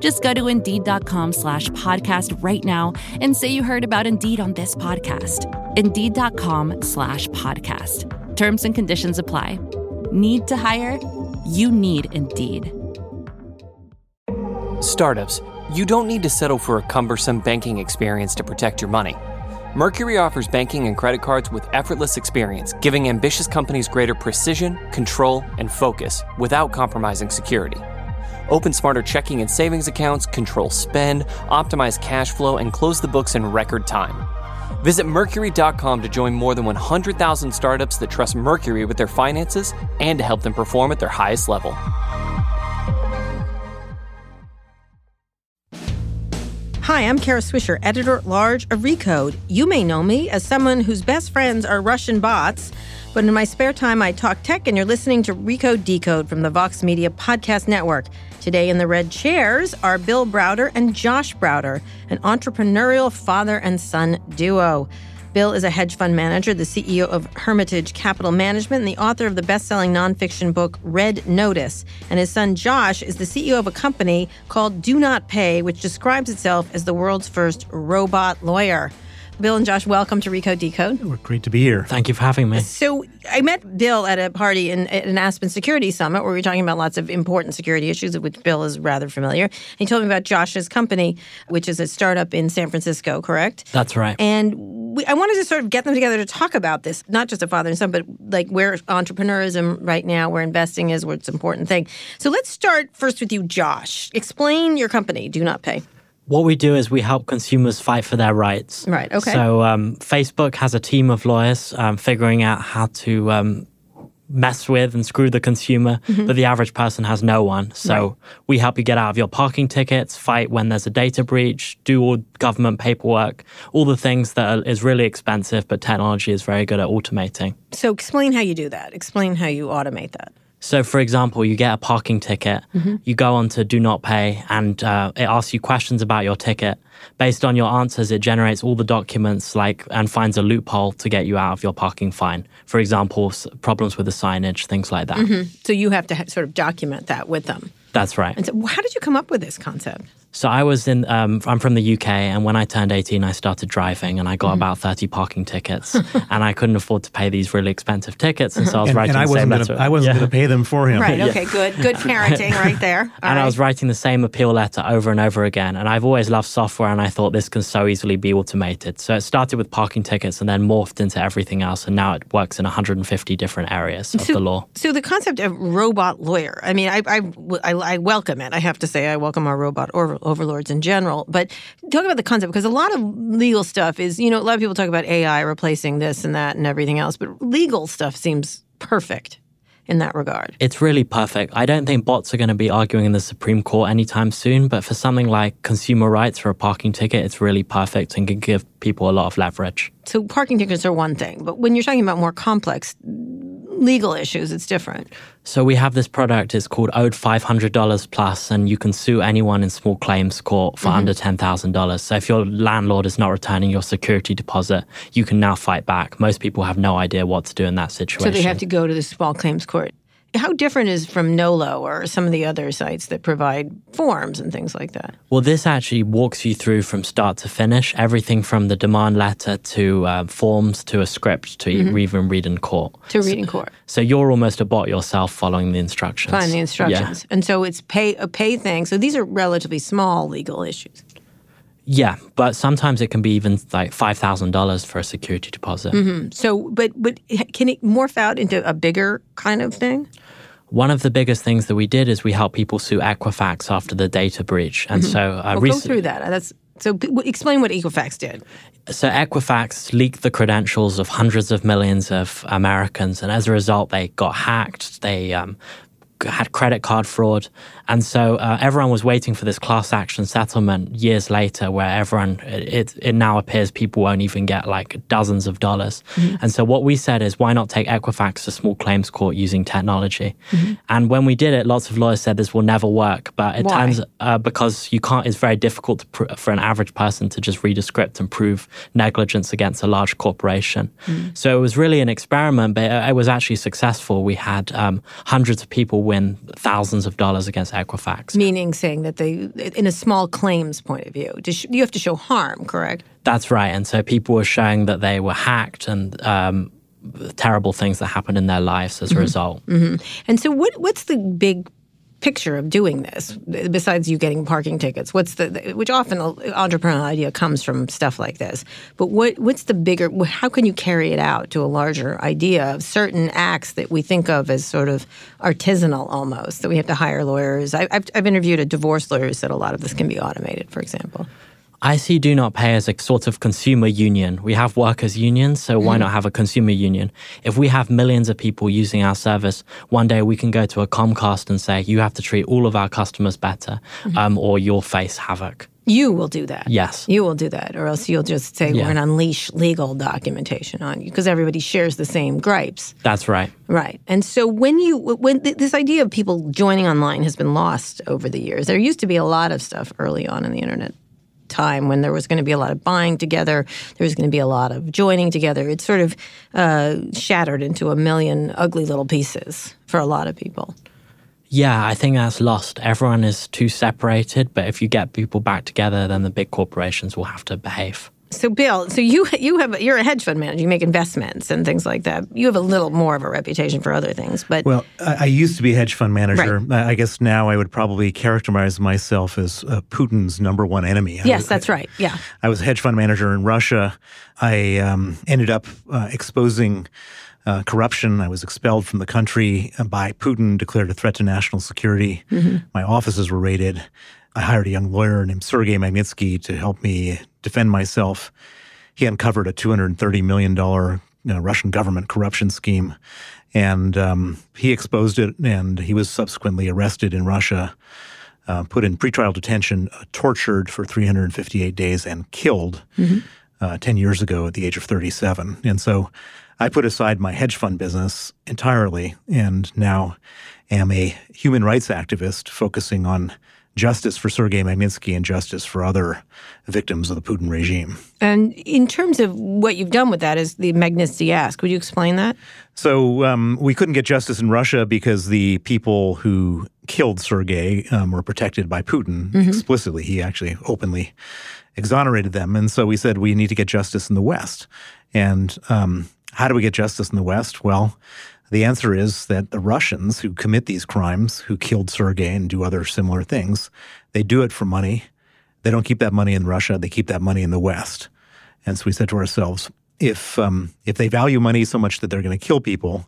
Just go to Indeed.com/podcast right now and say you heard about Indeed on this podcast. Indeed.com/podcast. Terms and conditions apply. Need to hire? You need Indeed. Startups, you don't need to settle for a cumbersome banking experience to protect your money. Mercury offers banking and credit cards with effortless experience, giving ambitious companies greater precision, control, and focus without compromising security. Open smarter checking and savings accounts, control spend, optimize cash flow, and close the books in record time. Visit Mercury.com to join more than 100,000 startups that trust Mercury with their finances and to help them perform at their highest level. Hi, I'm Kara Swisher, editor-at-large of Recode. You may know me as someone whose best friends are Russian bots, but in my spare time I talk tech, and you're listening to Recode Decode from the Vox Media Podcast Network. Today in the red chairs are Bill Browder and Josh Browder, an entrepreneurial father and son duo. Bill is a hedge fund manager, the CEO of Hermitage Capital Management, and the author of the best-selling nonfiction book, Red Notice. And his son, Josh, is the CEO of a company called Do Not Pay, which describes itself as the world's first robot lawyer. Bill and Josh, welcome to Recode Decode. We're great to be here. Thank you for having me. So I met Bill at a party at an Aspen Security Summit where we were talking about lots of important security issues, of which Bill is rather familiar. And he told me about Josh's company, which is a startup in San Francisco, correct? That's right. And I wanted to sort of get them together to talk about this, not just a father and son, but like where entrepreneurism right now, where investing is, where it's an important thing. So let's start first with you, Josh. Explain your company, Do Not Pay. What we do is we help consumers fight for their rights. Right, okay. So Facebook has a team of lawyers figuring out how to mess with and screw the consumer, but the average person has no one. So we help you get out of your parking tickets, fight when there's a data breach, do all government paperwork, all the things that is really expensive, but technology is very good at automating. So explain how you do that. Explain how you automate that. So, for example, you get a parking ticket, you go on to Do Not Pay, and it asks you questions about your ticket. Based on your answers, it generates all the documents and finds a loophole to get you out of your parking fine. For example, problems with the signage, things like that. So you have to sort of document that with them. That's right. And so how did you come up with this concept? So I was I'm from the UK, and when I turned 18, I started driving, and I got about 30 parking tickets, and I couldn't afford to pay these really expensive tickets, and so I was writing the same letter. I wasn't going to pay them for him. Right, okay, good. Good parenting right there. I was writing the same appeal letter over and over again, and I've always loved software, and I thought this can so easily be automated. So it started with parking tickets and then morphed into everything else, and now it works in 150 different areas of the law. So the concept of robot lawyer, I mean, I welcome it. I have to say I welcome our robot overlords in general. But talk about the concept, because a lot of legal stuff is, a lot of people talk about AI replacing this and that and everything else, but legal stuff seems perfect in that regard. It's really perfect. I don't think bots are going to be arguing in the Supreme Court anytime soon, but for something like consumer rights for a parking ticket, it's really perfect and can give people a lot of leverage. So parking tickets are one thing, but when you're talking about more complex legal issues, it's different. So we have this product, it's called Owed $500 Plus, and you can sue anyone in small claims court for under $10,000. So if your landlord is not returning your security deposit, you can now fight back. Most people have no idea what to do in that situation. So they have to go to the small claims court. How different is from Nolo or some of the other sites that provide forms and things like that? Well, this actually walks you through from start to finish, everything from the demand letter to forms to a script to even read in court. So you're almost a bot yourself following the instructions. And so it's a pay thing. So these are relatively small legal issues. Yeah, but sometimes it can be even like $5,000 for a security deposit. So, but can it morph out into a bigger kind of thing? One of the biggest things that we did is we helped people sue Equifax after the data breach. And so we'll go through that. So explain what Equifax did. So Equifax leaked the credentials of hundreds of millions of Americans. And as a result, they got hacked. They had credit card fraud. And so everyone was waiting for this class action settlement years later where everyone, it now appears people won't even get like dozens of dollars. Mm-hmm. And so what we said is, why not take Equifax to small claims court using technology? Mm-hmm. And when we did it, lots of lawyers said this will never work. But it turns because you can't, it's very difficult to for an average person to just read a script and prove negligence against a large corporation. Mm-hmm. So it was really an experiment, but it was actually successful. We had hundreds of people win thousands of dollars against Equifax. Meaning saying that they, in a small claims point of view, you have to show harm, correct? That's right. And so people were showing that they were hacked and terrible things that happened in their lives as a result. Mm-hmm. And so what's the big picture of doing this, besides you getting parking tickets? What's the, which often entrepreneurial idea comes from stuff like this, but what's the bigger, how can you carry it out to a larger idea of certain acts that we think of as sort of artisanal almost, that we have to hire lawyers? I've interviewed a divorce lawyer who said a lot of this can be automated, for example. I see Do Not Pay as a sort of consumer union. We have workers' unions, so why not have a consumer union? If we have millions of people using our service, one day we can go to a Comcast and say, you have to treat all of our customers better, or you'll face havoc. You will do that. Yes. You will do that, or else you'll just say we're going to unleash legal documentation on you because everybody shares the same gripes. That's right. Right. And so this idea of people joining online has been lost over the years. There used to be a lot of stuff early on in the internet time when there was going to be a lot of buying together, there was going to be a lot of joining together. It sort of shattered into a million ugly little pieces for a lot of people. Yeah, I think that's lost. Everyone is too separated, but if you get people back together, then the big corporations will have to behave. So Bill, you're a hedge fund manager, you make investments and things like that. You have a little more of a reputation for other things, but... Well, I used to be a hedge fund manager. Right. I guess now I would probably characterize myself as Putin's number one enemy. Yes, that's right, yeah. I was a hedge fund manager in Russia. I ended up exposing corruption. I was expelled from the country by Putin, declared a threat to national security. Mm-hmm. My offices were raided. I hired a young lawyer named Sergei Magnitsky to help me defend myself. He uncovered a $230 million Russian government corruption scheme, and he exposed it, and he was subsequently arrested in Russia, put in pretrial detention, tortured for 358 days, and killed 10 years ago at the age of 37. And so I put aside my hedge fund business entirely and now am a human rights activist focusing on justice for Sergei Magnitsky and justice for other victims of the Putin regime. And in terms of what you've done with that is the Magnitsky Act. Would you explain that? So we couldn't get justice in Russia because the people who killed Sergei were protected by Putin explicitly. He actually openly exonerated them. And so we said we need to get justice in the West. And how do we get justice in the West? Well, the answer is that the Russians who commit these crimes, who killed Sergei and do other similar things, they do it for money. They don't keep that money in Russia. They keep that money in the West. And so we said to ourselves, if they value money so much that they're going to kill people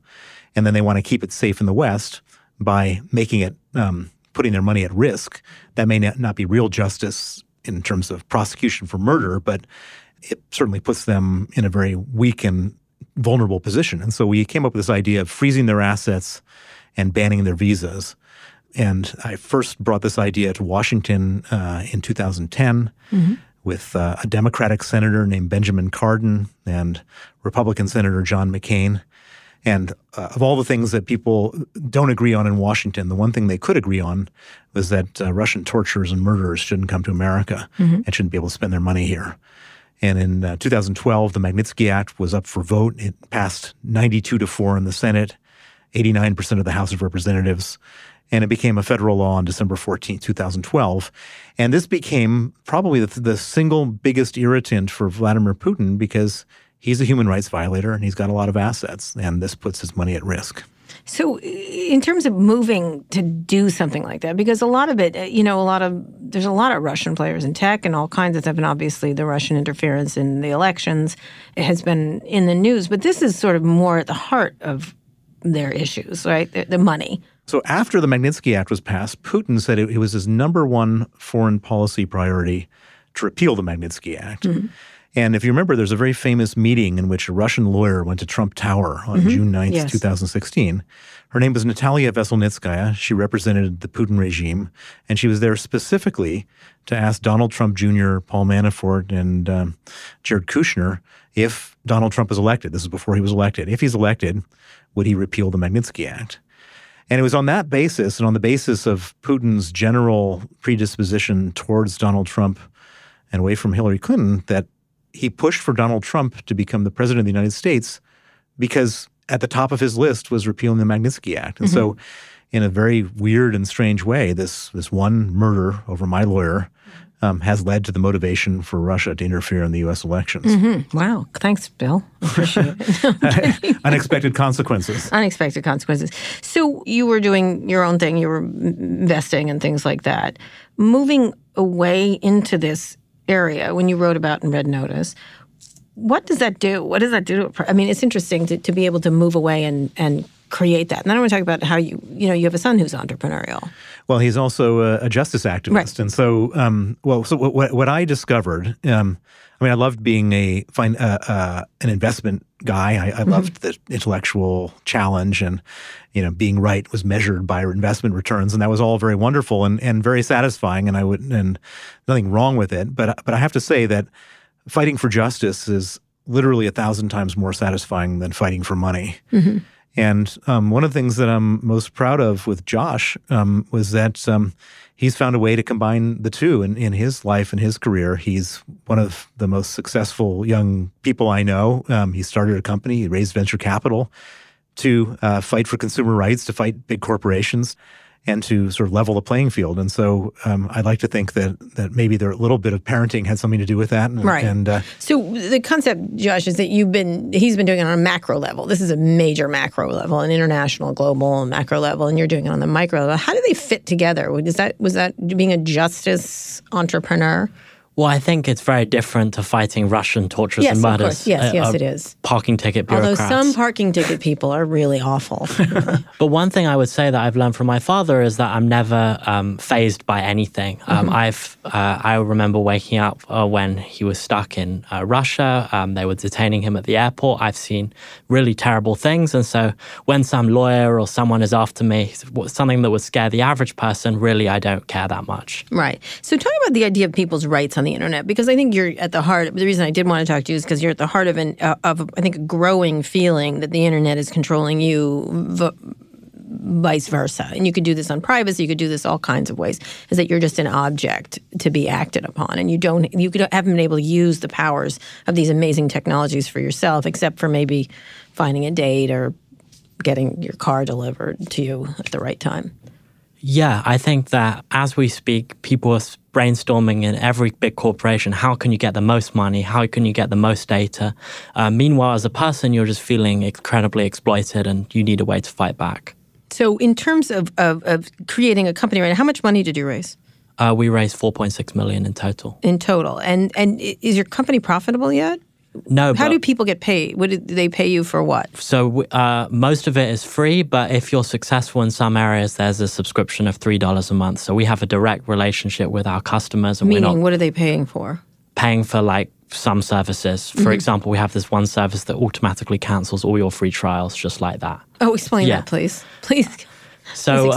and then they want to keep it safe in the West by making it, putting their money at risk, that may not be real justice in terms of prosecution for murder, but it certainly puts them in a very weak and vulnerable position. And so we came up with this idea of freezing their assets and banning their visas. And I first brought this idea to Washington in 2010 with a Democratic senator named Benjamin Cardin and Republican Senator John McCain. And of all the things that people don't agree on in Washington, the one thing they could agree on was that Russian torturers and murderers shouldn't come to America and shouldn't be able to spend their money here. And in 2012, the Magnitsky Act was up for vote. It passed 92-4 in the Senate, 89% of the House of Representatives, and it became a federal law on December 14, 2012. And this became probably the single biggest irritant for Vladimir Putin because he's a human rights violator and he's got a lot of assets, and this puts his money at risk. So in terms of moving to do something like that, because a lot of it, you know, there's a lot of Russian players in tech and all kinds of stuff, and obviously the Russian interference in the elections has been in the news, but this is sort of more at the heart of their issues, right? The money. So after the Magnitsky Act was passed, Putin said it was his number one foreign policy priority to repeal the Magnitsky Act. And if you remember, there's a very famous meeting in which a Russian lawyer went to Trump Tower on June 9th, 2016. Her name was Natalia Veselnitskaya. She represented the Putin regime, and she was there specifically to ask Donald Trump Jr., Paul Manafort, and Jared Kushner if Donald Trump is elected. This is before he was elected. If he's elected, would he repeal the Magnitsky Act? And it was on that basis, and on the basis of Putin's general predisposition towards Donald Trump and away from Hillary Clinton, that he pushed for Donald Trump to become the president of the United States, because at the top of his list was repealing the Magnitsky Act. And so in a very weird and strange way, this one murder over my lawyer has led to the motivation for Russia to interfere in the U.S. elections. Wow. Thanks, Bill. Appreciate it. Unexpected consequences. Unexpected consequences. So you were doing your own thing. You were investing and things like that. Moving away into this area, when you wrote about in Red Notice, what does that do? What does that do to it? I mean, it's interesting to be able to move away and create that. And then I want to talk about how you have a son who's entrepreneurial. Well, he's also a justice activist. Right. And so, what I discovered, I loved being an investment guy. I loved the intellectual challenge, and, being right was measured by investment returns. And that was all very wonderful and very satisfying, and nothing wrong with it. But I have to say that fighting for justice is literally 1,000 times more satisfying than fighting for money. And one of the things that I'm most proud of with Josh was that he's found a way to combine the two in his life and his career. He's one of the most successful young people I know. He started a company, he raised venture capital to fight for consumer rights, to fight big corporations, and to sort of level the playing field. And so I'd like to think that maybe their little bit of parenting had something to do with that. Right. And, so the concept, Josh, is that he's been doing it on a macro level. This is a major macro level, an international, global macro level, and you're doing it on the micro level. How do they fit together? Was that being a justice entrepreneur? Well, I think it's very different to fighting Russian torturers and murders. Of course. Yes, it is. Parking ticket bureaucrats. Although some parking ticket people are really awful. But one thing I would say that I've learned from my father is that I'm never phased by anything. I remember waking up when he was stuck in Russia. They were detaining him at the airport. I've seen really terrible things. And so when some lawyer or someone is after me, something that would scare the average person, really, I don't care that much. Right. So talk about the idea of people's rights on the internet, because I think you're at the heart. The reason I did want to talk to you is because you're at the heart of a growing feeling that the internet is controlling you, vice versa. And you could do this on privacy. You could do this all kinds of ways. Is that you're just an object to be acted upon, and you haven't been able to use the powers of these amazing technologies for yourself, except for maybe finding a date or getting your car delivered to you at the right time. Yeah, I think that as we speak, people are brainstorming in every big corporation, how can you get the most money? How can you get the most data? Meanwhile, as a person, you're just feeling incredibly exploited and you need a way to fight back. So in terms of creating a company, right now, how much money did you raise? We raised $4.6 million in total. And is your company profitable yet? No. How do people get paid? What do they pay you for what? So most of it is free, but if you're successful in some areas, there's a subscription of $3 a month. So we have a direct relationship with our customers. And meaning, what are they paying for? Paying for some services. For example, we have this one service that automatically cancels all your free trials just like that. Oh, explain that, please. So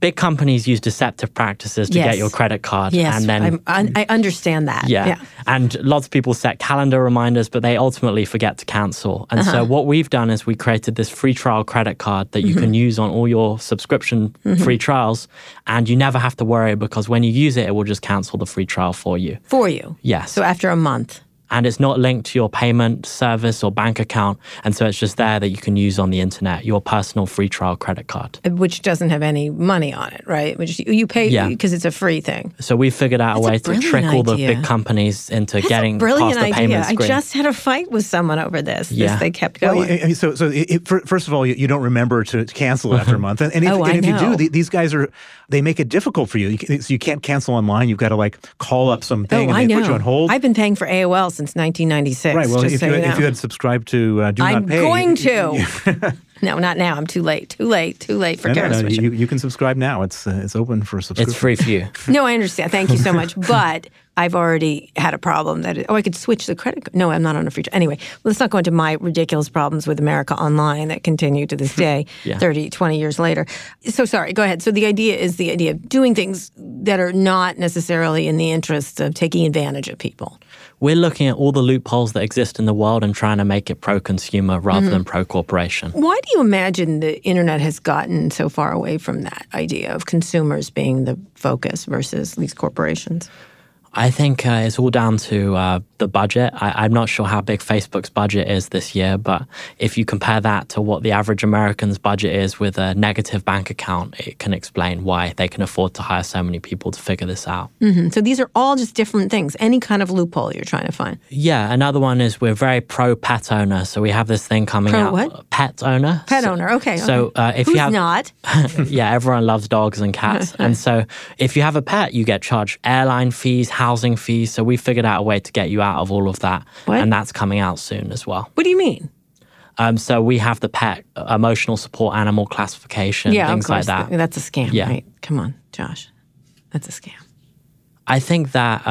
big companies use deceptive practices to get your credit card. Yes, and then, I understand that. Yeah. And lots of people set calendar reminders, but they ultimately forget to cancel. And so what we've done is we created this free trial credit card that you can use on all your subscription free trials, and you never have to worry, because when you use it, it will just cancel the free trial for you. For you? Yes. So after a month. And it's not linked to your payment service or bank account. And so it's just there that you can use on the internet, your personal free trial credit card. Which doesn't have any money on it, right? Which you pay because it's a free thing. So we figured out a way to trick all the big companies into getting past the payment screen. I just had a fight with someone over this. Yeah. They kept going. Well, first of all, you don't remember to cancel after a month. And if you do, these guys they make it difficult for you. So you can't cancel online. You've got to call up something and they put you on hold. I've been paying for AOL since 1996. Right. Well, if you had subscribed to Do Not Pay. I'm going to. No, not now. I'm too late. Too late for Kara Swisher. You can subscribe now. It's open for subscription. It's free for you. No, I understand. Thank you so much. But I've already had a problem that, I could switch the credit card. No, I'm not on a free trial. Anyway, let's not go into my ridiculous problems with America Online that continue to this day, 30, 20 years later. So sorry, go ahead. So the idea is the idea of doing things that are not necessarily in the interest of taking advantage of people. We're looking at all the loopholes that exist in the world and trying to make it pro-consumer rather than pro-corporation. Why do you imagine the internet has gotten so far away from that idea of consumers being the focus versus these corporations? I think it's all down to the budget. I'm not sure how big Facebook's budget is this year, but if you compare that to what the average American's budget is with a negative bank account, it can explain why they can afford to hire so many people to figure this out. Mm-hmm. So these are all just different things, any kind of loophole you're trying to find. Yeah, another one is we're very pro-pet owner. So we have this thing coming out. Pro what? Pet owner. Pet owner, okay. So if Who's you have... not? Yeah, everyone loves dogs and cats. And so if you have a pet, you get charged airline fees, housing fees. So we figured out a way to get you out of all of that. What? And that's coming out soon as well. What do you mean? So we have the pet emotional support animal classification, things like that. That's a scam, right? Come on, Josh. That's a scam. I think that...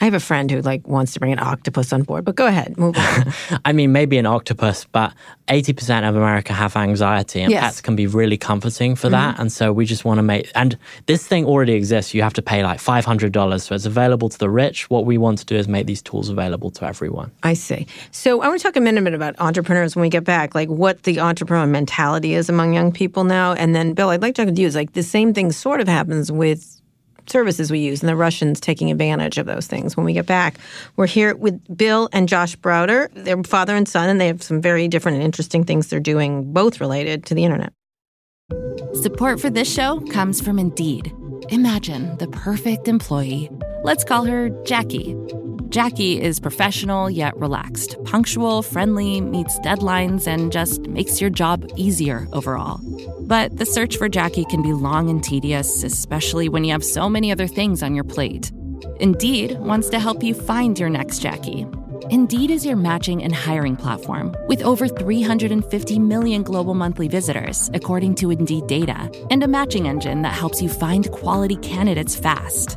I have a friend who wants to bring an octopus on board, but go ahead, move on. I mean, maybe an octopus, but 80% of America have anxiety, and pets can be really comforting for that. And so we just want to make, and this thing already exists. You have to pay $500, so it's available to the rich. What we want to do is make these tools available to everyone. I see. So I want to talk a minute about entrepreneurs when we get back, what the entrepreneur mentality is among young people now. And then, Bill, I'd like to talk to you. It's the same thing sort of happens with services we use, and the Russians taking advantage of those things. When we get back, we're here with Bill and Josh Browder. They're father and son, and they have some very different and interesting things they're doing, both related to the internet. Support for this show comes from Indeed. Imagine the perfect employee. Let's call her Jackie. Jackie is professional yet relaxed, punctual, friendly, meets deadlines, and just makes your job easier overall. But the search for Jackie can be long and tedious, especially when you have so many other things on your plate. Indeed wants to help you find your next Jackie. Indeed is your matching and hiring platform with over 350 million global monthly visitors, according to Indeed data, and a matching engine that helps you find quality candidates fast.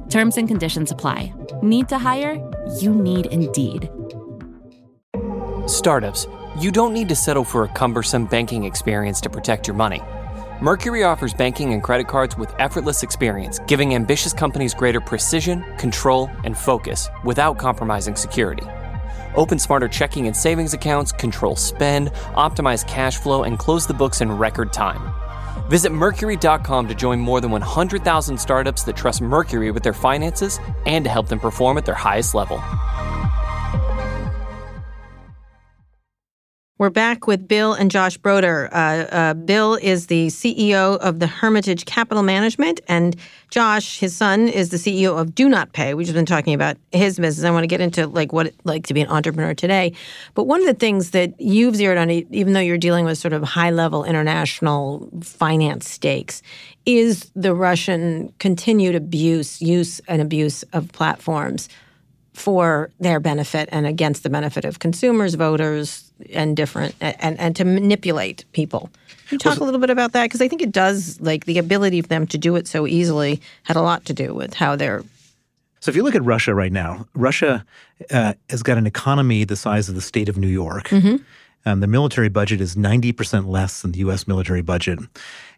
Terms and conditions apply. Need to hire? You need Indeed. Startups, you don't need to settle for a cumbersome banking experience to protect your money. Mercury offers banking and credit cards with effortless experience, giving ambitious companies greater precision, control, and focus without compromising security. Open smarter checking and savings accounts, control spend, optimize cash flow, and close the books in record time. Visit Mercury.com to join more than 100,000 startups that trust Mercury with their finances and to help them perform at their highest level. We're back with Bill and Josh Browder. Bill is the CEO of the Hermitage Capital Management, and Josh, his son, is the CEO of Do Not Pay. We've just been talking about his business. I want to get into what it's like to be an entrepreneur today. But one of the things that you've zeroed on, even though you're dealing with sort of high-level international finance stakes, is the Russian continued use and abuse of platforms for their benefit and against the benefit of consumers, voters, and different, and to manipulate people. Can you talk a little bit about that? Because I think it does, the ability of them to do it so easily had a lot to do with how they're... So if you look at Russia right now, Russia has got an economy the size of the state of New York. The military budget is 90% less than the U.S. military budget.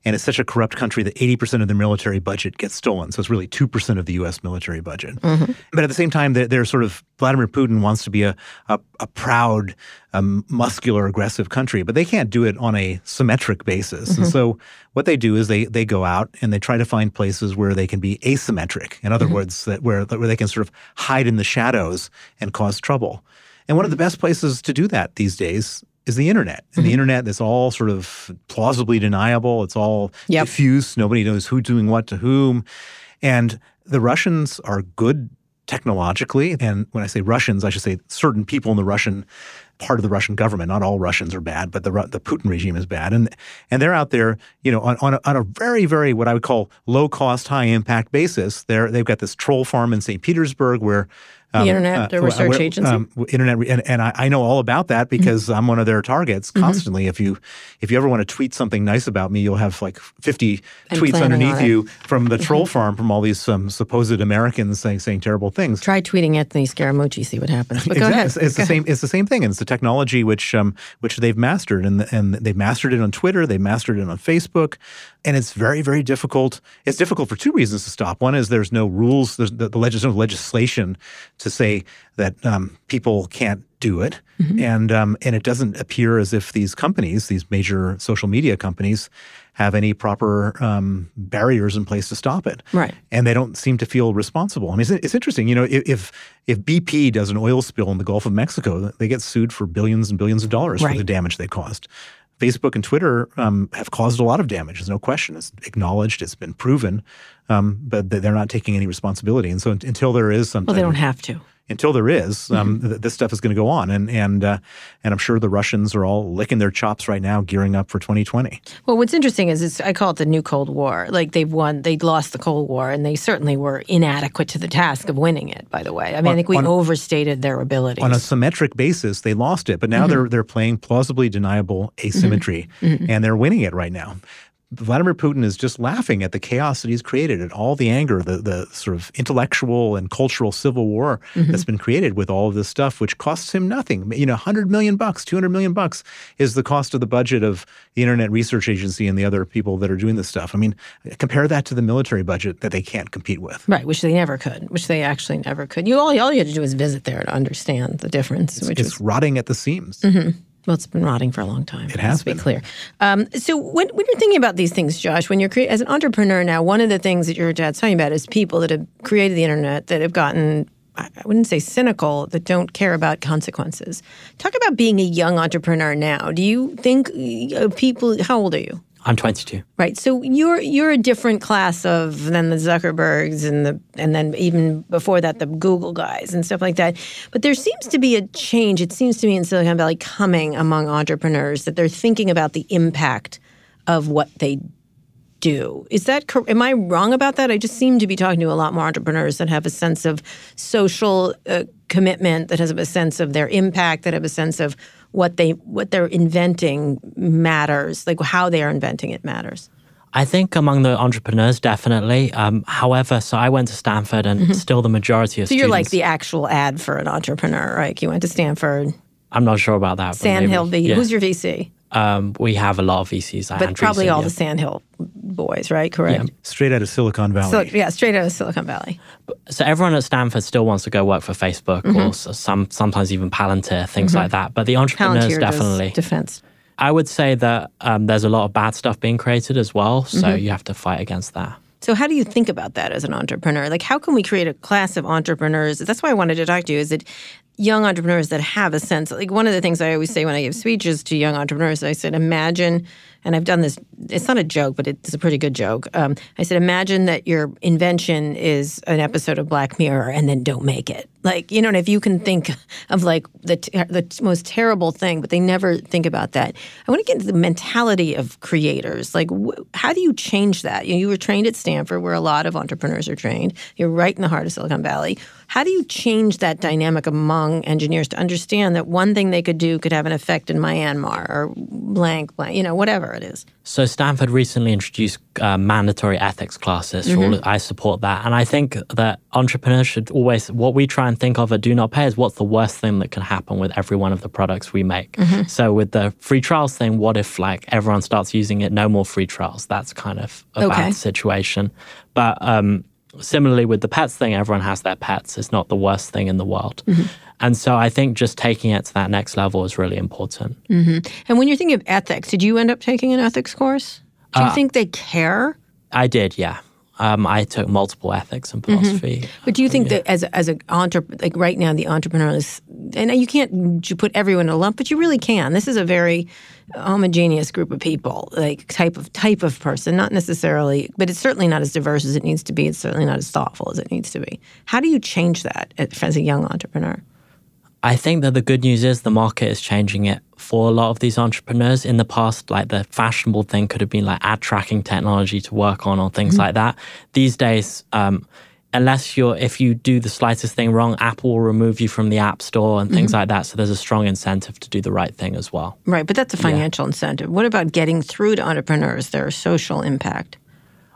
And it's such a corrupt country that 80% of the military budget gets stolen. So it's really 2% of the U.S. military budget. But at the same time, they're sort of Vladimir Putin wants to be a proud, muscular, aggressive country. But they can't do it on a symmetric basis. And so what they do is they go out and they try to find places where they can be asymmetric. In other words, where they can sort of hide in the shadows and cause trouble. And one of the best places to do that these days is the internet. And the internet is all sort of plausibly deniable. It's all diffuse. Nobody knows who's doing what to whom. And the Russians are good technologically. And when I say Russians, I should say certain people in the Russian part of the Russian government. Not all Russians are bad, but the Putin regime is bad. And they're out there, you know, on a very, very what I would call low-cost, high-impact basis. They've got this troll farm in St. Petersburg where the Internet, the research agency. Internet, and I know all about that because I'm one of their targets constantly. If you ever want to tweet something nice about me, you'll have like 50 tweets underneath you from the troll farm from all these supposed Americans saying terrible things. Try tweeting Anthony Scaramucci, see what happens. But exactly. Go ahead. It's the same thing, and it's the technology which they've mastered, and they've mastered it on Twitter, they've mastered it on Facebook, and it's very, very difficult. It's difficult for two reasons to stop. One is there's no rules. There's no legislation to say that people can't do it, and it doesn't appear as if these companies, these major social media companies, have any proper barriers in place to stop it. Right, and they don't seem to feel responsible. I mean, it's interesting, you know, if BP does an oil spill in the Gulf of Mexico, they get sued for billions and billions of dollars for the damage they caused. Facebook and Twitter have caused a lot of damage. There's no question. It's acknowledged. It's been proven, but they're not taking any responsibility. And so until there is something, well, they don't have to. Until there is, this stuff is going to go on, and I'm sure the Russians are all licking their chops right now, gearing up for 2020. Well, what's interesting is I call it the new Cold War. Like they'd lost the Cold War, and they certainly were inadequate to the task of winning it. By the way, I mean, I think we overstated their abilities. On a symmetric basis, they lost it, but now they're playing plausibly deniable asymmetry, and they're winning it right now. Vladimir Putin is just laughing at the chaos that he's created, at all the anger, the sort of intellectual and cultural civil war that's been created with all of this stuff, which costs him nothing. You know, $100 million, $200 million is the cost of the budget of the Internet Research Agency and the other people that are doing this stuff. I mean, compare that to the military budget that they can't compete with. Right, which they never could, which they actually never could. All you had to do was visit there to understand the difference. It's rotting at the seams. Mm-hmm. Well, it's been rotting for a long time. It has to be clear. So when you're thinking about these things, Josh, when you're as an entrepreneur now, one of the things that your dad's talking about is people that have created the Internet that have gotten, I wouldn't say cynical, that don't care about consequences. Talk about being a young entrepreneur now. Do you think how old are you? I'm 22. Right. So you're a different class than the Zuckerbergs and then even before that, the Google guys and stuff like that. But there seems to be a change, it seems to me, in Silicon Valley coming among entrepreneurs, that they're thinking about the impact of what they do. Is that correct? Am I wrong about that? I just seem to be talking to a lot more entrepreneurs that have a sense of social commitment, that has a sense of their impact, that have a sense of what they're inventing matters, like how they are inventing it matters. I think among the entrepreneurs, definitely. However, so I went to Stanford, and still the majority of students— So you're like the actual ad for an entrepreneur, right? You went to Stanford. I'm not sure about that. Sandhill VC. Yeah. Who's your VC? We have a lot of VCs. But probably all the Sandhill boys, right? Correct? Yeah. Straight out of Silicon Valley. Straight out of Silicon Valley. So everyone at Stanford still wants to go work for Facebook or sometimes even Palantir, things like that. But the entrepreneurs Palantir definitely. Defense. I would say that there's a lot of bad stuff being created as well. So you have to fight against that. So how do you think about that as an entrepreneur? Like, how can we create a class of entrepreneurs? That's why I wanted to talk to you, is that young entrepreneurs that have a sense. Like, one of the things I always say when I give speeches to young entrepreneurs, I said, imagine, and I've done this, it's not a joke, but it's a pretty good joke. I said, imagine that your invention is an episode of Black Mirror and then don't make it. Like, you know, and if you can think of like the most terrible thing, but they never think about that. I want to get into the mentality of creators. Like, how do you change that? You were trained at Stanford, where a lot of entrepreneurs are trained. You're right in the heart of Silicon Valley. How do you change that dynamic among engineers to understand that one thing they could do could have an effect in Myanmar or blank, you know, whatever it is? So Stanford recently introduced mandatory ethics classes. I support that. And I think that entrepreneurs should always, what we try and think of at Do Not Pay is what's the worst thing that can happen with every one of the products we make. So with the free trials thing, what if like everyone starts using it, no more free trials? That's kind of a bad situation. But similarly with the pets thing, everyone has their pets. It's not the worst thing in the world. And so I think just taking it to that next level is really important. And when you're thinking of ethics, did you end up taking an ethics course? Do you think they care? I did, yeah. I took multiple ethics and philosophy. Mm-hmm. But do you think that as right now the entrepreneurs, and you can't put everyone in a lump, but you really can. This is a very homogeneous group of people, like type of person, not necessarily, but it's certainly not as diverse as it needs to be. It's certainly not as thoughtful as it needs to be. How do you change that as a young entrepreneur? I think that the good news is the market is changing it for a lot of these entrepreneurs. In the past, like the fashionable thing could have been like ad tracking technology to work on or things like that. These days, if you do the slightest thing wrong, Apple will remove you from the App Store and things like that. So there's a strong incentive to do the right thing as well. Right, but that's a financial incentive. What about getting through to entrepreneurs, their social impact?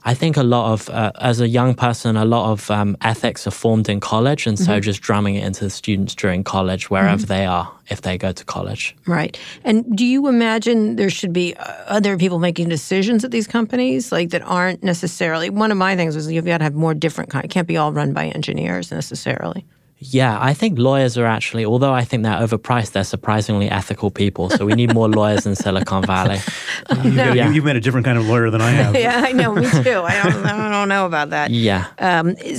I think a lot of, as a young person, a lot of ethics are formed in college. And so just drumming it into the students during college, wherever they are, if they go to college. Right. And do you imagine there should be other people making decisions at these companies, like that aren't necessarily, one of my things was you've got to have more different kind. It can't be all run by engineers necessarily. Yeah, I think lawyers are actually, although I think they're overpriced, they're surprisingly ethical people. So we need more lawyers in Silicon Valley. You've met a different kind of lawyer than I have. Yeah, I know, me too. I don't know about that. Yeah.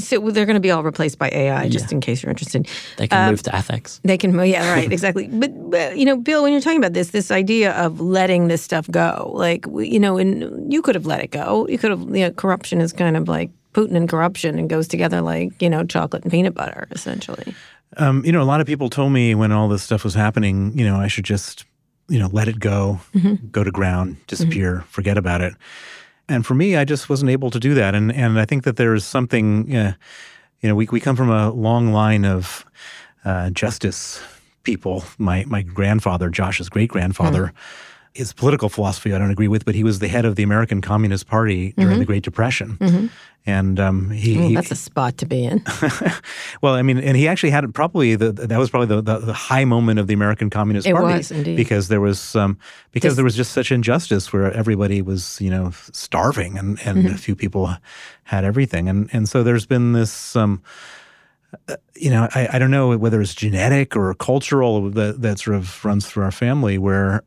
So they're going to be all replaced by AI, just in case you're interested. They can move to ethics. They can move, yeah, right, exactly. But, you know, Bill, when you're talking about this idea of letting this stuff go, like, you know, and you could have let it go. You could have, you know, corruption is kind of like, Putin and corruption, and goes together like, you know, chocolate and peanut butter, essentially. You know, a lot of people told me when all this stuff was happening, you know, I should just, you know, let it go, go to ground, disappear, forget about it. And for me, I just wasn't able to do that. And I think that there is something, you know, we come from a long line of justice people. My grandfather, Josh's great-grandfather, his political philosophy I don't agree with, but he was the head of the American Communist Party during the Great Depression. And that's a spot to be in. Well, I mean, and he actually had that was probably the high moment of the American Communist Party. It was, indeed. Because there was there was just such injustice where everybody was, you know, starving and a few people had everything. And so there's been this you know, I don't know whether it's genetic or cultural that sort of runs through our family where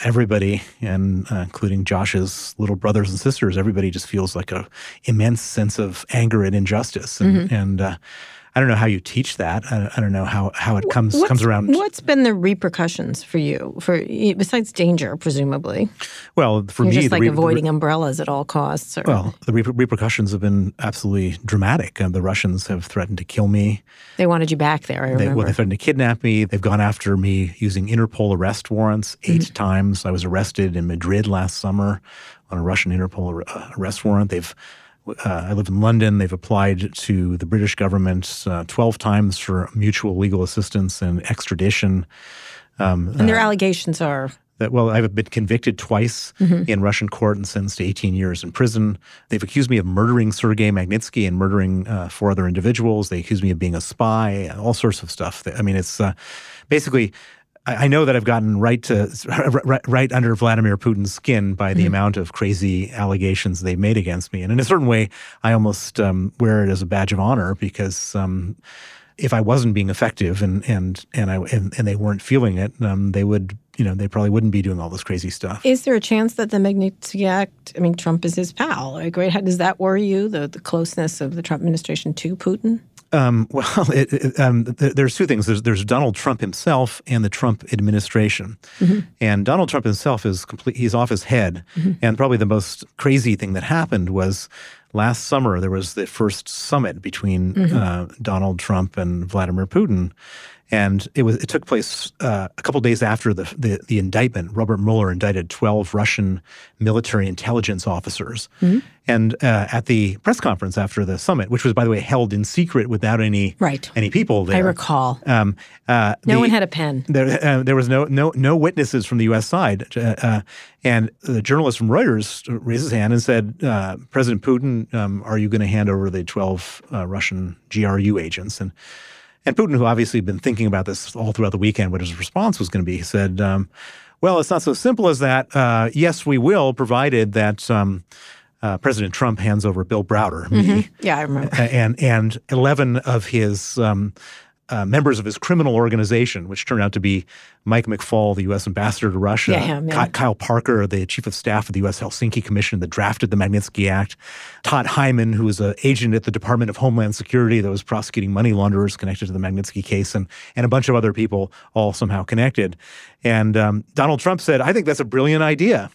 everybody, and including Josh's little brothers and sisters, everybody just feels like a immense sense of anger and injustice. And, I don't know how you teach that. I don't know how it comes around. What's been the repercussions for you, besides danger, presumably? Well, for me, just like avoiding umbrellas at all costs. Well, the repercussions have been absolutely dramatic. The Russians have threatened to kill me. They wanted you back there, I remember. They threatened to kidnap me. They've gone after me using Interpol arrest warrants 8 times. I was arrested in Madrid last summer on a Russian Interpol arrest warrant. I live in London. They've applied to the British government 12 times for mutual legal assistance and extradition. And their allegations are? That, well, I've been convicted twice in Russian court and sentenced to 18 years in prison. They've accused me of murdering Sergei Magnitsky and murdering 4 other individuals. They accused me of being a spy, all sorts of stuff. I mean, it's basically, I know that I've gotten right under Vladimir Putin's skin by the amount of crazy allegations they've made against me. And in a certain way, I almost wear it as a badge of honor because if I wasn't being effective and they weren't feeling it, they would, you know, they probably wouldn't be doing all this crazy stuff. Is there a chance that the Magnitsky Act, I mean, Trump is his pal, right? Does that worry you, the closeness of the Trump administration to Putin? Well, there's 2 things. There's Donald Trump himself and the Trump administration. And Donald Trump himself is he's off his head. And probably the most crazy thing that happened was last summer there was the first summit between Donald Trump and Vladimir Putin. And it took place a couple days after the indictment. Robert Mueller indicted 12 Russian military intelligence officers. And at the press conference after the summit, which was, by the way, held in secret without any people there. I recall. No one had a pen. There was no witnesses from the U.S. side. And the journalist from Reuters raised his hand and said, President Putin, are you going to hand over the 12 Russian GRU agents? And Putin, who obviously had been thinking about this all throughout the weekend, what his response was going to be, he said, well, it's not so simple as that. Yes, we will, provided that President Trump hands over Bill Browder, me, I remember. And 11 of his members of his criminal organization, which turned out to be Mike McFaul, the U.S. ambassador to Russia, Kyle Parker, the chief of staff of the U.S. Helsinki Commission that drafted the Magnitsky Act, Todd Hyman, who was an agent at the Department of Homeland Security that was prosecuting money launderers connected to the Magnitsky case, and a bunch of other people all somehow connected. And Donald Trump said, I think that's a brilliant idea.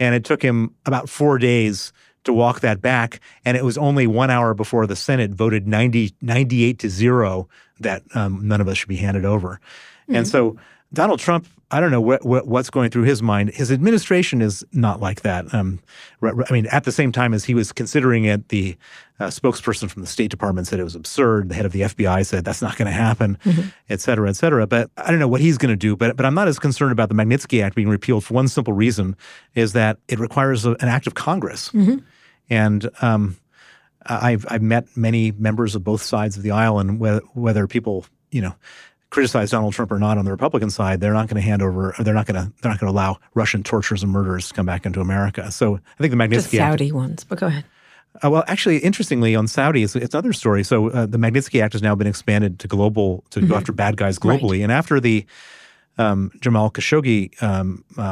And it took him about 4 days to walk that back. And it was only 1 hour before the Senate voted 98 to 0 that none of us should be handed over. Mm-hmm. And so Donald Trump, I don't know what's going through his mind. His administration is not like that. I mean, at the same time as he was considering it, the spokesperson from the State Department said it was absurd. The head of the FBI said that's not going to happen, mm-hmm. et cetera, et cetera. But I don't know what he's going to do. But I'm not as concerned about the Magnitsky Act being repealed for one simple reason, is that it requires an act of Congress. Mm-hmm. And I've met many members of both sides of the aisle, and whether people, you know, criticize Donald Trump or not on the Republican side, they're not going to hand over. They're not going to allow Russian torturers and murderers to come back into America. So I think the Magnitsky Act. The Saudi ones, but go ahead. Well, actually, interestingly, on Saudi, it's another story. So the Magnitsky Act has now been expanded to mm-hmm. go after bad guys globally. Right. And after the Jamal Khashoggi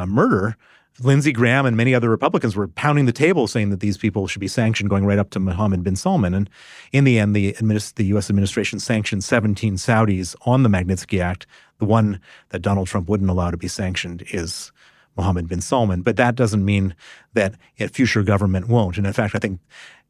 murder, Lindsey Graham and many other Republicans were pounding the table saying that these people should be sanctioned, going right up to Mohammed bin Salman. And in the end, the U.S. administration sanctioned 17 Saudis on the Magnitsky Act. The one that Donald Trump wouldn't allow to be sanctioned is Mohammed bin Salman. But that doesn't mean that a future government won't. And in fact, I think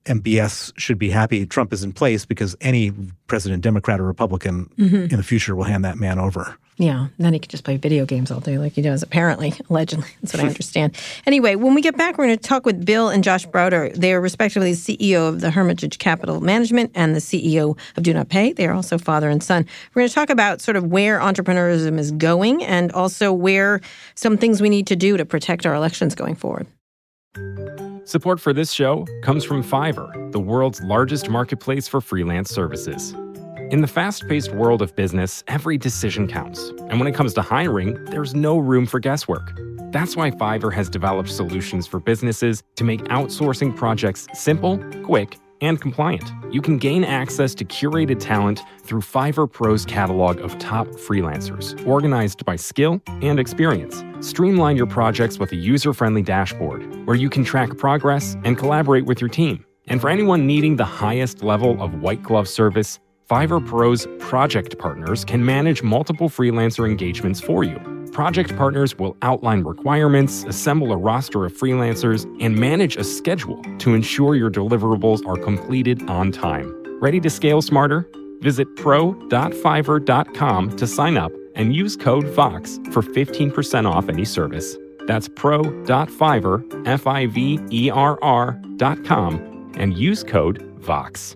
MBS should be happy Trump is in place, because any president, Democrat or Republican, mm-hmm. in the future will hand that man over. Yeah, then he could just play video games all day like he does, apparently, allegedly. That's what I understand. Anyway, when we get back, we're going to talk with Bill and Josh Browder. They are respectively the CEO of the Hermitage Capital Management and the CEO of Do Not Pay. They are also father and son. We're going to talk about sort of where entrepreneurism is going, and also where some things we need to do to protect our elections going forward. Support for this show comes from Fiverr, the world's largest marketplace for freelance services. In the fast-paced world of business, every decision counts. And when it comes to hiring, there's no room for guesswork. That's why Fiverr has developed solutions for businesses to make outsourcing projects simple, quick, and compliant. You can gain access to curated talent through Fiverr Pro's catalog of top freelancers, organized by skill and experience. Streamline your projects with a user-friendly dashboard where you can track progress and collaborate with your team. And for anyone needing the highest level of white-glove service, Fiverr Pro's project partners can manage multiple freelancer engagements for you. Project partners will outline requirements, assemble a roster of freelancers, and manage a schedule to ensure your deliverables are completed on time. Ready to scale smarter? Visit pro.fiverr.com to sign up and use code VOX for 15% off any service. That's pro.fiverr, F-I-V-E-R-R.com, and use code VOX.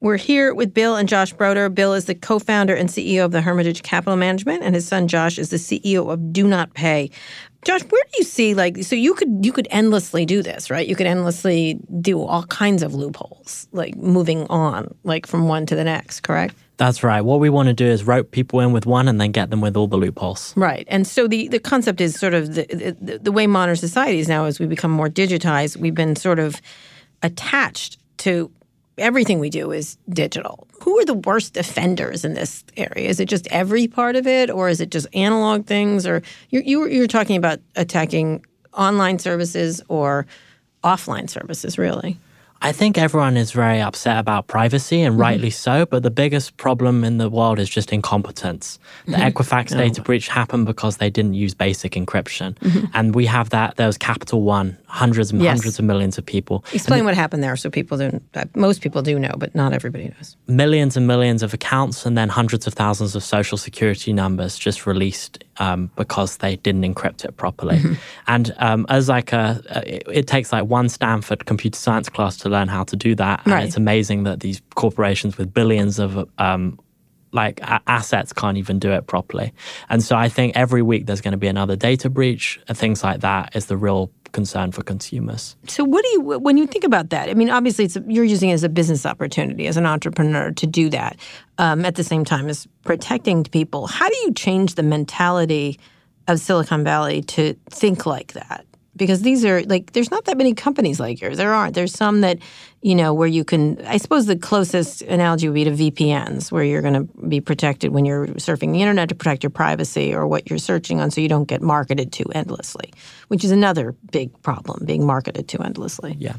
We're here with Bill and Josh Browder. Bill is the co-founder and CEO of the Hermitage Capital Management, and his son Josh is the CEO of Do Not Pay. Josh, where do you see, so you could endlessly do this, right? You could endlessly do all kinds of loopholes, moving on, from one to the next, correct? That's right. What we want to do is rope people in with one and then get them with all the loopholes. Right. And so the concept is sort of the way modern society is now. As we become more digitized, we've been sort of attached to everything we do is digital. Who are the worst offenders in this area? Is it just every part of it, or is it just analog things? Or you're talking about attacking online services or offline services, really? I think everyone is very upset about privacy, and mm-hmm. rightly so, but the biggest problem in the world is just incompetence. The mm-hmm. Equifax data breach happened because they didn't use basic encryption. Mm-hmm. And we have that. There was Capital One, hundreds of millions of people. Explain what happened there, so people don't. Most people do know, but not everybody knows. Millions and millions of accounts, and then hundreds of thousands of social security numbers just released because they didn't encrypt it properly. Mm-hmm. And as like it takes like one Stanford computer science class to learn how to do that. And It's amazing that these corporations with billions of assets can't even do it properly. And so I think every week there's going to be another data breach and things like that is the real concern for consumers. So when you think about that, I mean, obviously you're using it as a business opportunity, as an entrepreneur to do that at the same time as protecting people. How do you change the mentality of Silicon Valley to think like that? Because these are, like, there's not that many companies like yours. There aren't. There's some that, you know, where you can, I suppose the closest analogy would be to VPNs, where you're going to be protected when you're surfing the internet to protect your privacy or what you're searching on so you don't get marketed to endlessly, which is another big problem, being marketed to endlessly. Yeah.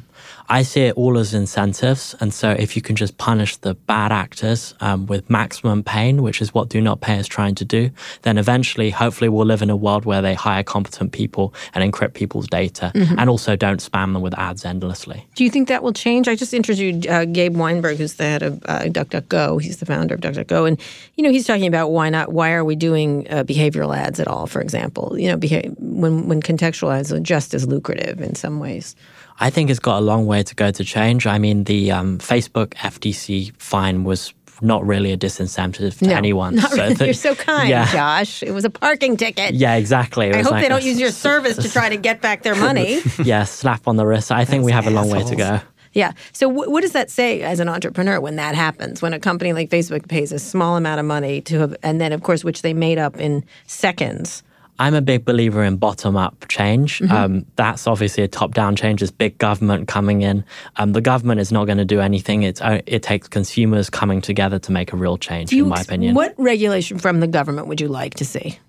I see it all as incentives. And so if you can just punish the bad actors with maximum pain, which is what Do Not Pay is trying to do, then eventually, hopefully, we'll live in a world where they hire competent people and encrypt people's data, mm-hmm. and also don't spam them with ads endlessly. Do you think that will change? I just interviewed Gabe Weinberg, who's the head of DuckDuckGo. He's the founder of DuckDuckGo. And, you know, he's talking about why are we doing behavioral ads at all, for example, you know, when contextual ads are just as lucrative in some ways. I think it's got a long way to go to change. I mean, the Facebook FTC fine was not really a disincentive to anyone. Not really. You're so kind, Josh. It was a parking ticket. Yeah, exactly. I hope they don't use your service to try to get back their money. Yeah, slap on the wrist. I think we have a long way to go. Yeah. So what does that say as an entrepreneur when that happens, when a company like Facebook pays a small amount of money to have, and then, of course, which they made up in seconds? I'm a big believer in bottom-up change. Mm-hmm. That's obviously a top-down change. It's big government coming in. The government is not going to do anything. It takes consumers coming together to make a real change, in my opinion. What regulation from the government would you like to see?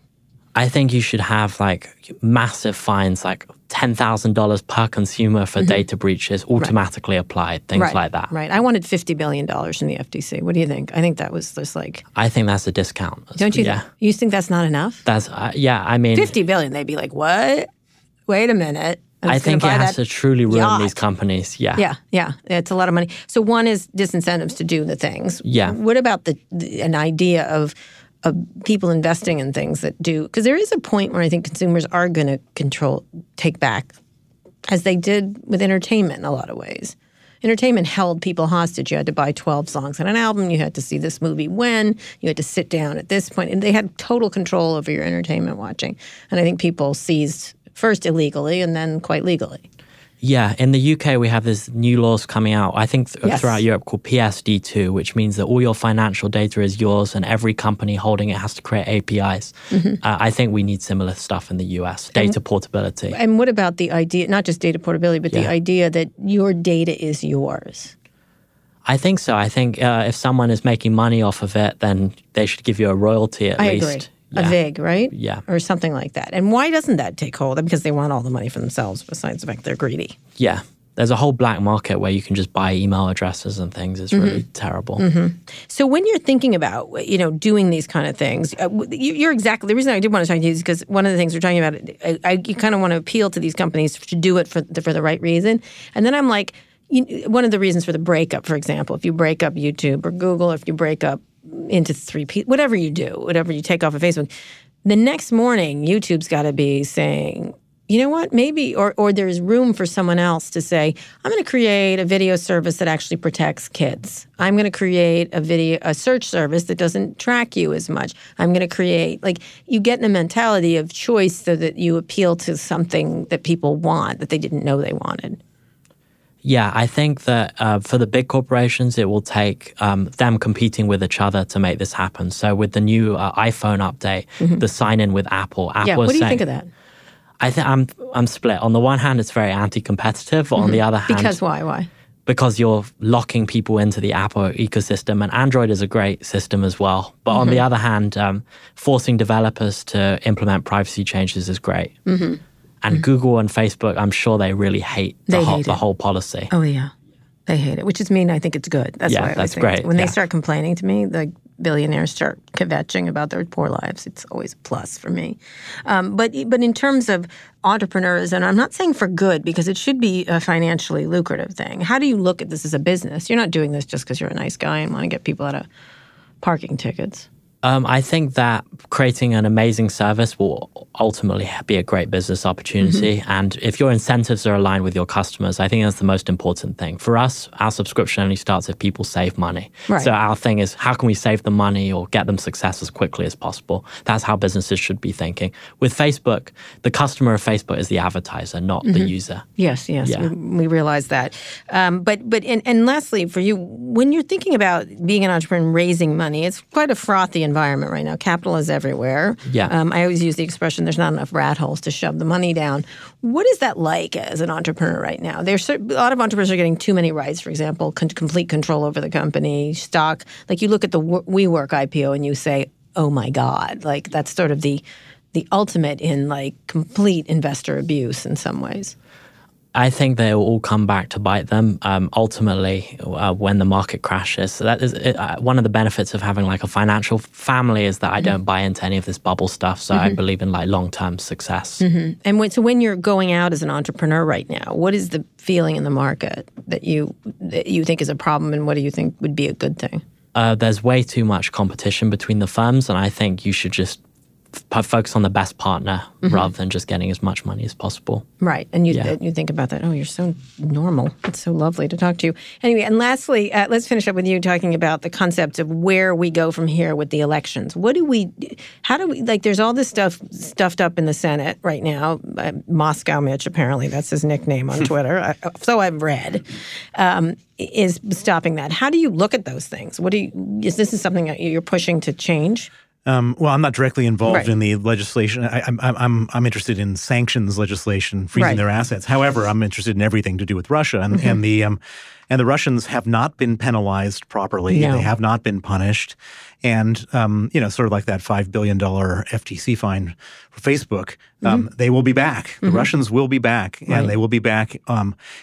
I think you should have massive fines, $10,000 per consumer for mm-hmm. data breaches automatically applied, things like that. Right. I wanted $50 billion in the FTC. What do you think? I think that was just I think that's a discount. Don't you think? You think that's not enough? That's, I mean... $50 billion, they'd be like, what? Wait a minute. I think it has to truly ruin these companies. Yeah. Yeah, yeah. It's a lot of money. So one is disincentives to do the things. Yeah. What about an idea of people investing in things that do, because there is a point where I think consumers are going to take back, as they did with entertainment in a lot of ways. Entertainment held people hostage. You had to buy 12 songs on an album. You had to see this movie when. You had to sit down at this point. And they had total control over your entertainment watching. And I think people seized first illegally and then quite legally. Yeah. In the UK, we have these new laws coming out, I think throughout Europe, called PSD2, which means that all your financial data is yours and every company holding it has to create APIs. Mm-hmm. I think we need similar stuff in the US, data portability. And what about the idea, not just data portability, but the idea that your data is yours? I think so. I think if someone is making money off of it, then they should give you a royalty at least. I agree. Yeah. A VIG, right? Yeah. Or something like that. And why doesn't that take hold? Because they want all the money for themselves, besides the fact they're greedy. Yeah. There's a whole black market where you can just buy email addresses and things. It's mm-hmm. really terrible. Mm-hmm. So when you're thinking about, doing these kind of things, you're exactly... The reason I did want to talk to you is because one of the things we're talking about, you kind of want to appeal to these companies to do it for the right reason. And then I'm like, one of the reasons for the breakup, for example, if you break up YouTube or Google, if you break up into three pieces, whatever you do, whatever you take off of Facebook, the next morning, YouTube's got to be saying, you know what, maybe, or there's room for someone else to say, I'm going to create a video service that actually protects kids. I'm going to create a search service that doesn't track you as much. I'm going to create, you get in a mentality of choice so that you appeal to something that people want that they didn't know they wanted. Yeah, I think that for the big corporations, it will take them competing with each other to make this happen. So with the new iPhone update, mm-hmm. the sign-in with Apple. Yeah, what do you think of that? I think I'm split. On the one hand, it's very anti-competitive. Mm-hmm. On the other hand... Because why? Because you're locking people into the Apple ecosystem, and Android is a great system as well. But mm-hmm. on the other hand, forcing developers to implement privacy changes is great. Mm-hmm. And Google and Facebook, I'm sure they really hate the whole policy. Oh, yeah. They hate it, which is mean. I think it's good. That's why I always think great. When they start complaining to me, the billionaires start kvetching about their poor lives. It's always a plus for me. But in terms of entrepreneurs, and I'm not saying for good, because it should be a financially lucrative thing. How do you look at this as a business? You're not doing this just because you're a nice guy and want to get people out of parking tickets. I think that creating an amazing service will ultimately be a great business opportunity. Mm-hmm. And if your incentives are aligned with your customers, I think that's the most important thing. For us, our subscription only starts if people save money. Right. So our thing is, how can we save them money or get them success as quickly as possible? That's how businesses should be thinking. With Facebook, the customer of Facebook is the advertiser, not mm-hmm. the user. Yes, yes, yeah. we realize that. But lastly, for you, when you're thinking about being an entrepreneur and raising money, it's quite a frothy environment right now. Capital is everywhere. Yeah. I always use the expression, there's not enough rat holes to shove the money down. What is that like as an entrepreneur right now? There's a lot of entrepreneurs are getting too many rights, for example, complete control over the company, stock. Like you look at the WeWork IPO and you say, oh my God, like that's sort of the ultimate in like complete investor abuse in some ways. I think they will all come back to bite them ultimately when the market crashes. So that is one of the benefits of having like a financial family is that I don't buy into any of this bubble stuff. So I believe in like long-term success. Mm-hmm. And when you're going out as an entrepreneur right now, what is the feeling in the market that you think is a problem, and what do you think would be a good thing? There's way too much competition between the firms, and I think you should just focus on the best partner rather than just getting as much money as possible. Right. And you think about that. Oh, you're so normal. It's so lovely to talk to you. Anyway, and lastly, let's finish up with you talking about the concept of where we go from here with the elections. There's all this stuff stuffed up in the Senate right now. Moscow Mitch, apparently, that's his nickname on Twitter. So I've read. Is stopping that. How do you look at those things? Is this something that you're pushing to change? Well, I'm not directly involved in the legislation. I'm interested in sanctions legislation, freezing their assets. However, I'm interested in everything to do with Russia, and the Russians have not been penalized properly. No. They have not been punished, and sort of like that $5 billion FTC fine for Facebook. They will be back. The Russians will be back, and they will be back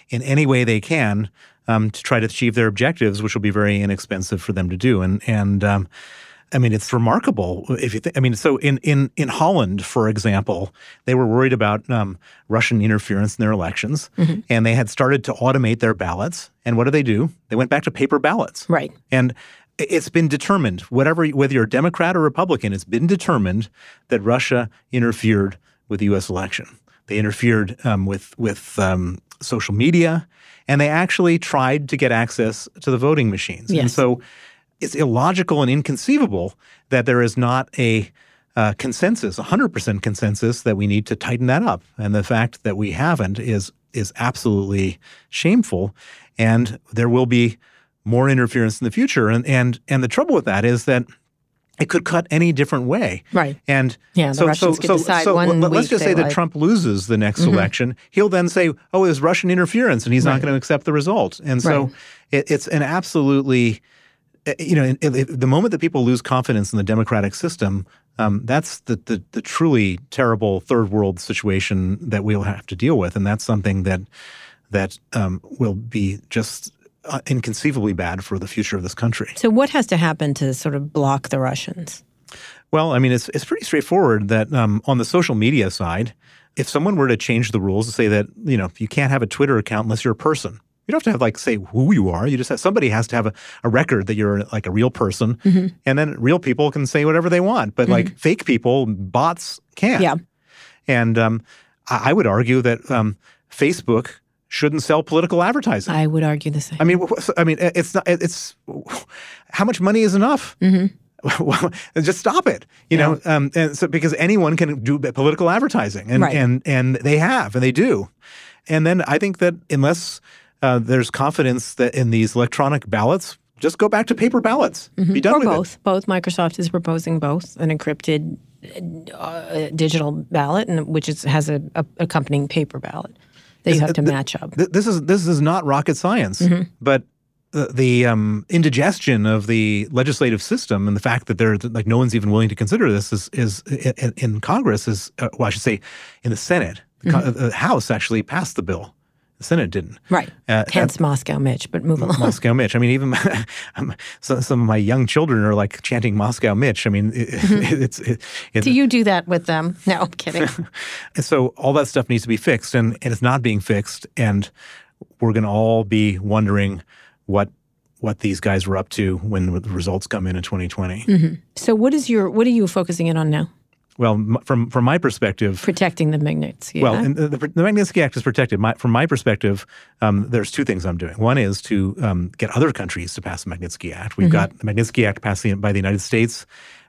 in any way they can to try to achieve their objectives, which will be very inexpensive for them to do. I mean, it's remarkable. In Holland, for example, they were worried about Russian interference in their elections, and they had started to automate their ballots. And what do? They went back to paper ballots. Right. And it's been determined, whether you're a Democrat or Republican, it's been determined that Russia interfered with the U.S. election. They interfered with social media, and they actually tried to get access to the voting machines. Yes. And so it's illogical and inconceivable that there is not a consensus, 100% consensus, that we need to tighten that up. And the fact that we haven't is absolutely shameful. And there will be more interference in the future. And the trouble with that is that it could cut any different way. Right. And the Russians could decide one week. Let's just say that Trump loses the next election. He'll then say, oh, there's Russian interference, and he's not going to accept the result. And so it's an absolutely... the moment that people lose confidence in the democratic system, that's the truly terrible third world situation that we'll have to deal with, and that's something that will be just inconceivably bad for the future of this country. So, what has to happen to sort of block the Russians? Well, I mean, it's pretty straightforward that on the social media side, if someone were to change the rules to say that you can't have a Twitter account unless you're a person. You don't have to say who you are. You just somebody has to have a record that you're like a real person, and then real people can say whatever they want. But like fake people, bots can't. Yeah. And I would argue that Facebook shouldn't sell political advertising. I would argue the same. I mean, it's not. It's how much money is enough? Just stop it, know. And so because anyone can do political advertising, and they have, and they do. And then I think that unless there's confidence that in these electronic ballots, just go back to paper ballots. Be done with it. Or both. Both. Microsoft is proposing both an encrypted digital ballot, and which has an accompanying paper ballot that you have to match up. This is not rocket science, but the indigestion of the legislative system and the fact that no one's even willing to consider this is in Congress is well, I should say in the Senate. The House actually passed the bill. The Senate didn't. Right. Hence Moscow Mitch, but move along. Moscow Mitch. I mean, even some of my young children are like chanting Moscow Mitch. I mean, do you do that with them? No, I'm kidding. So all that stuff needs to be fixed, and it's not being fixed, and we're going to all be wondering what what these guys were up to when the results come in 2020. Mm-hmm. So what are you focusing in on now? Well, from my perspective, protecting the Magnitsky Act. Well, and the Magnitsky Act is protected. From my perspective, there's two things I'm doing. One is to get other countries to pass the Magnitsky Act. We've mm-hmm. got the Magnitsky Act passed by the United States.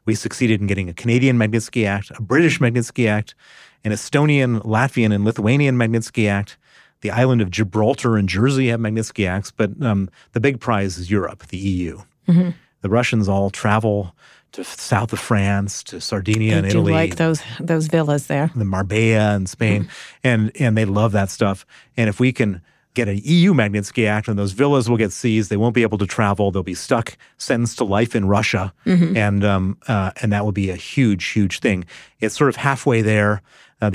We succeeded in getting a Canadian Magnitsky Act, a British Magnitsky Act, an Estonian, Latvian, and Lithuanian Magnitsky Act. The island of Gibraltar and Jersey have Magnitsky Acts, but the big prize is Europe, the EU. Mm-hmm. The Russians all travel to south of France, to Sardinia and Italy. They do like those villas there. The Marbella and Spain. Mm-hmm. And they love that stuff. And if we can get an EU Magnitsky Act, and those villas will get seized. They won't be able to travel. They'll be stuck, sentenced to life in Russia. Mm-hmm. And that will be a huge, huge thing. It's sort of halfway there. Some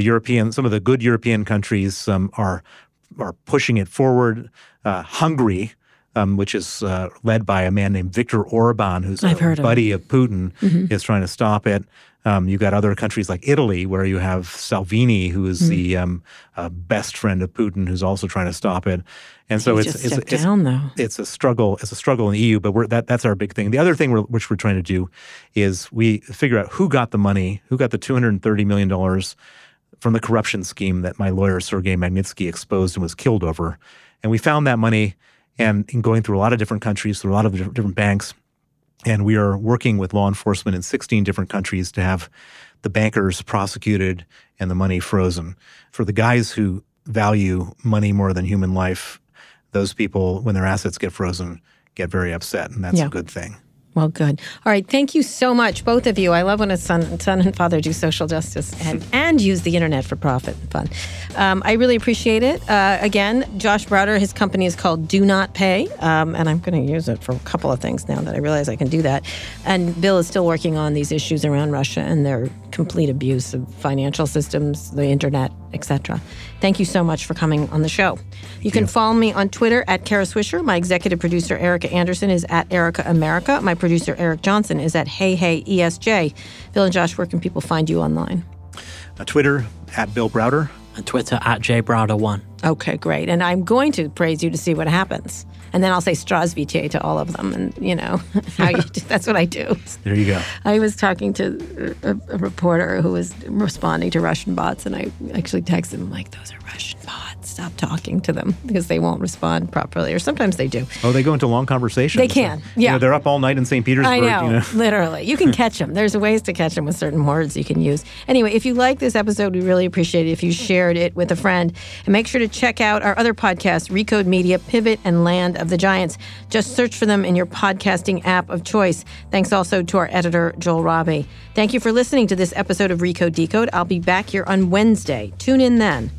of the good European countries are pushing it forward. Hungary, which is led by a man named Viktor Orban, who's a buddy of Putin, mm-hmm. is trying to stop it. You've got other countries like Italy, where you have Salvini, who is mm-hmm. the best friend of Putin, who's also trying to stop it. And so it's a struggle. It's a struggle in the EU, but that's our big thing. The other thing which we're trying to do is we figure out who got the money, who got the $230 million from the corruption scheme that my lawyer Sergei Magnitsky exposed and was killed over. And we found that money and going through a lot of different countries, through a lot of different banks. And we are working with law enforcement in 16 different countries to have the bankers prosecuted and the money frozen. For the guys who value money more than human life, those people, when their assets get frozen, get very upset, and that's a good thing. Well, good. All right. Thank you so much, both of you. I love when a son and father do social justice and use the internet for profit and fun. I really appreciate it. Again, Josh Browder, his company is called Do Not Pay, and I'm going to use it for a couple of things now that I realize I can do that. And Bill is still working on these issues around Russia and their complete abuse of financial systems, the internet, etc. Thank you so much for coming on the show. You can follow me on Twitter at Kara Swisher. My executive producer, Erica Anderson, is at Erica America. My producer, Eric Johnson, is at Hey ESJ. Bill and Josh, where can people find you online? Twitter, at Bill Browder. And Twitter, at JBrowder1. Okay, great. And I'm going to praise you to see what happens. And then I'll say Strasvite to all of them. And, that's what I do. There you go. I was talking to a reporter who was responding to Russian bots, and I actually texted him, like, those are Russian bots. Stop talking to them because they won't respond properly. Or sometimes they do. Oh, they go into long conversations. They can, yeah. They're up all night in St. Petersburg. I know, literally. You can catch them. There's ways to catch them with certain words you can use. Anyway, if you like this episode, we really appreciate it if you shared it with a friend. And make sure to check out our other podcasts, Recode Media, Pivot, and Land of the Giants. Just search for them in your podcasting app of choice. Thanks also to our editor, Joel Robbie. Thank you for listening to this episode of Recode Decode. I'll be back here on Wednesday. Tune in then.